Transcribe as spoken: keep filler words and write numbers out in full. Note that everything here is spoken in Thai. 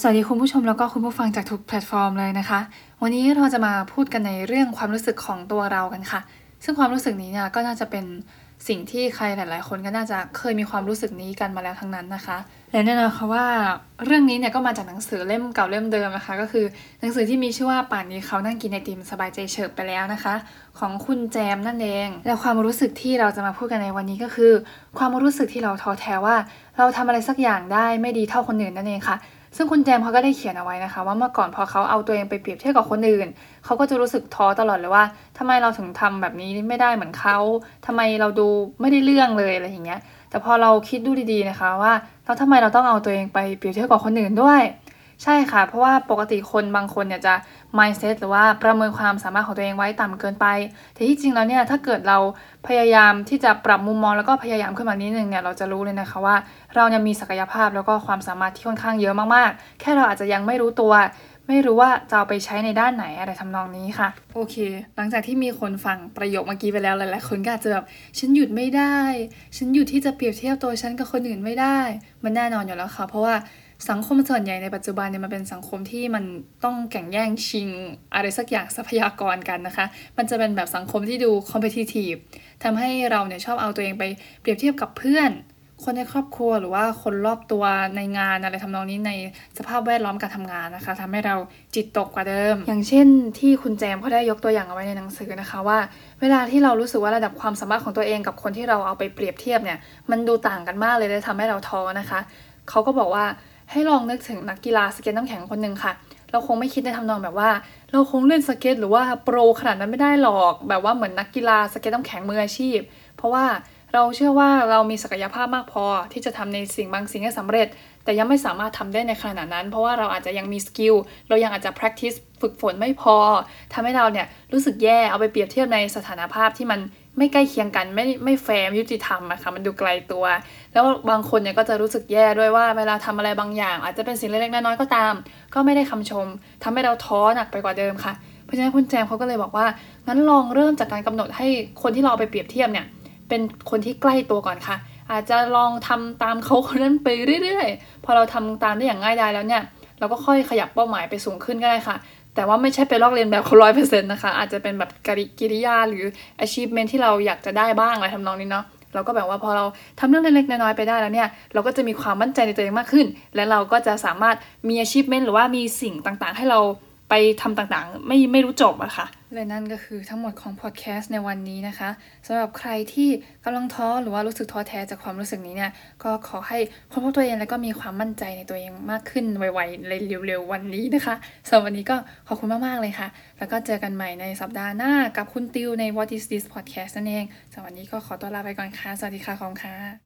สวัสดีคุณผู้ชมแล้วก็คุณผู้ฟังจากทุกแพลตฟอร์มเลยนะคะวันนี้เราจะมาพูดกันในเรื่องความรู้สึกของตัวเรากันค่ะซึ่งความรู้สึกนี้เนี่ยก็น่าจะเป็นสิ่งที่ใครหลายๆคนก็น่าจะเคยมีความรู้สึกนี้กันมาแล้วทั้งนั้นนะคะและแน่นอนค่ะว่าเรื่องนี้เนี่ยก็มาจากหนังสือเล่มเก่าเล่มเดิมนะคะก็คือหนังสือที่มีชื่อว่าป่านนี้เขานั่งกินไอติมสบายใจเฉิบไปแล้วนะคะของคุณแจมนั่นเองและความรู้สึกที่เราจะมาพูดกันในวันนี้ก็คือความรู้สึกที่เราท้อแท้ว่าเราทำอะไรสักอย่างได้ไม่ดีเท่าคนอื่นนั่นเองค่ะซึ่งคุณแจมเขาก็ได้เขียนเอาไว้นะคะว่าเมื่อก่อนพอเขาเอาตัวเองไปเปรียบเทียบกับคนอื่นเขาก็จะรู้สึกท้อตลอดเลยว่าทำไมเราถึงทำแบบนี้ไม่ได้เหมือนเขาทำไมเราดูไม่ได้เรื่องเลยอะไรอย่างเงี้ยแต่พอเราคิดดูดีๆนะคะว่าแล้วทำไมเราต้องเอาตัวเองไปเปรียบเทียบกับคนอื่นด้วยใช่ค่ะเพราะว่าปกติคนบางคนเนี่ยจะ mindset หรือว่าประเมินความสามารถของตัวเองไว้ต่ำเกินไปแต่ที่จริงแล้วเนี่ยถ้าเกิดเราพยายามที่จะปรับมุมมองแล้วก็พยายามขึ้นมานิดนึงเนี่ยเราจะรู้เลยนะคะว่าเราเนี่ยมีศักยภาพแล้วก็ความสามารถที่ค่อนข้างเยอะมากๆแค่เราอาจจะยังไม่รู้ตัวไม่รู้ว่าจะเอาไปใช้ในด้านไหนอะไรทำนองนี้ค่ะโอเคหลังจากที่มีคนฟังประโยคเมื่อกี้ไปแล้วหลายๆคนก็อาจจะแบบฉันหยุดไม่ได้ฉันหยุดที่จะเปรียบเทียบตัวฉันกับคนอื่นไม่ได้มันแน่นอนอยู่แล้วค่ะเพราะว่าสังคมส่วนใหญ่ในปัจจุบันเนี่ยมันเป็นสังคมที่มันต้องแข่งแย่งชิงอะไรสักอย่างทรัพยากรกันนะคะมันจะเป็นแบบสังคมที่ดูคอมเพทิทีฟทำให้เราเนี่ยชอบเอาตัวเองไปเปรียบเทียบกับเพื่อนคนในครอบครัวหรือว่าคนรอบตัวในงานอะไรทำนองนี้ในสภาพแวดล้อมการทำงานนะคะทำให้เราจิตตกกว่าเดิมอย่างเช่นที่คุณแจมเขาได้ยกตัวอย่างเอาไว้ในหนังสือนะคะว่าเวลาที่เรารู้สึกว่าระดับความสามารถของตัวเองกับคนที่เราเอาไปเปรียบเทียบเนี่ยมันดูต่างกันมากเลยเลยทำให้เราท้อนะคะเขาก็บอกว่าให้ลองนึกถึงนักกีฬาสเก็ตน้ำแข็งคนนึงค่ะเราคงไม่คิดในทำนองแบบว่าเราคงเล่นสเก็ตหรือว่าโปรขนาดนั้นไม่ได้หรอกแบบว่าเหมือนนักกีฬาสเก็ตน้ำแข็งมืออาชีพเพราะว่าเราเชื่อว่าเรามีศักยภาพมากพอที่จะทำในสิ่งบางสิ่งให้สำเร็จแต่ยังไม่สามารถทำได้ในขณะนั้นเพราะว่าเราอาจจะยังมีสกิลเรายังอาจจะ practice ฝึกฝนไม่พอทำให้เราเนี่ยรู้สึกแย่เอาไปเปรียบเทียบในสถานภาพที่มันไม่ใกล้เคียงกันไม่ไม่แฟร์ยุติธรรมอะค่ะมันดูไกลตัวแล้วบางคนเนี่ยก็จะรู้สึกแย่ด้วยว่าเวลาทำอะไรบางอย่างอาจจะเป็นสิ่งเล็กๆน้อยๆก็ตามก็ไม่ได้คำชมทำให้เราท้อหนักไปกว่าเดิมค่ะเพราะฉะนั้นคุณแจมเขาก็เลยบอกว่างั้นลองเริ่มจากการกำหนดให้คนที่เราไปเปรียบเทียบเนี่ยเป็นคนที่ใกล้ตัวก่อนค่ะอาจจะลองทำตามเขาคนนั้นไปเรื่อยๆพอเราทำตามได้อย่างง่ายดายแล้วเนี่ยเราก็ค่อยขยับเป้าหมายไปสูงขึ้นก็ได้ค่ะแต่ว่าไม่ใช่ไปลอกเลียนแบบเขา ร้อยเปอร์เซ็นต์ นะคะอาจจะเป็นแบบกิริยาหรือ achievement ที่เราอยากจะได้บ้างอะไรทำนองนี้เนาะเราก็แบบว่าพอเราทำเรื่องเล็กๆน้อยๆไปได้แล้วเนี่ยเราก็จะมีความมั่นใจในตัวเองมากขึ้นและเราก็จะสามารถมี achievement หรือว่ามีสิ่งต่างๆให้เราไปทำต่างๆไม่ไม่รู้จบอะค่ะและนั่นก็คือทั้งหมดของพอดแคสต์ในวันนี้นะคะสำหรับใครที่กำลังท้อหรือว่ารู้สึกท้อแท้จากความรู้สึกนี้เนี่ยก็ขอให้ค้นพบตัวเองแล้วก็มีความมั่นใจในตัวเองมากขึ้นไวๆเลยเร็วๆวันนี้นะคะสำหรับวันนี้ก็ขอบคุณมากๆเลยค่ะแล้วก็เจอกันใหม่ในสัปดาห์หน้ากับคุณติวใน What is this? Podcast นั่นเองสำหรับวันนี้ก็ขอตัวลาไปก่อนค่ะสวัสดีค่ะขอบคุณค่ะ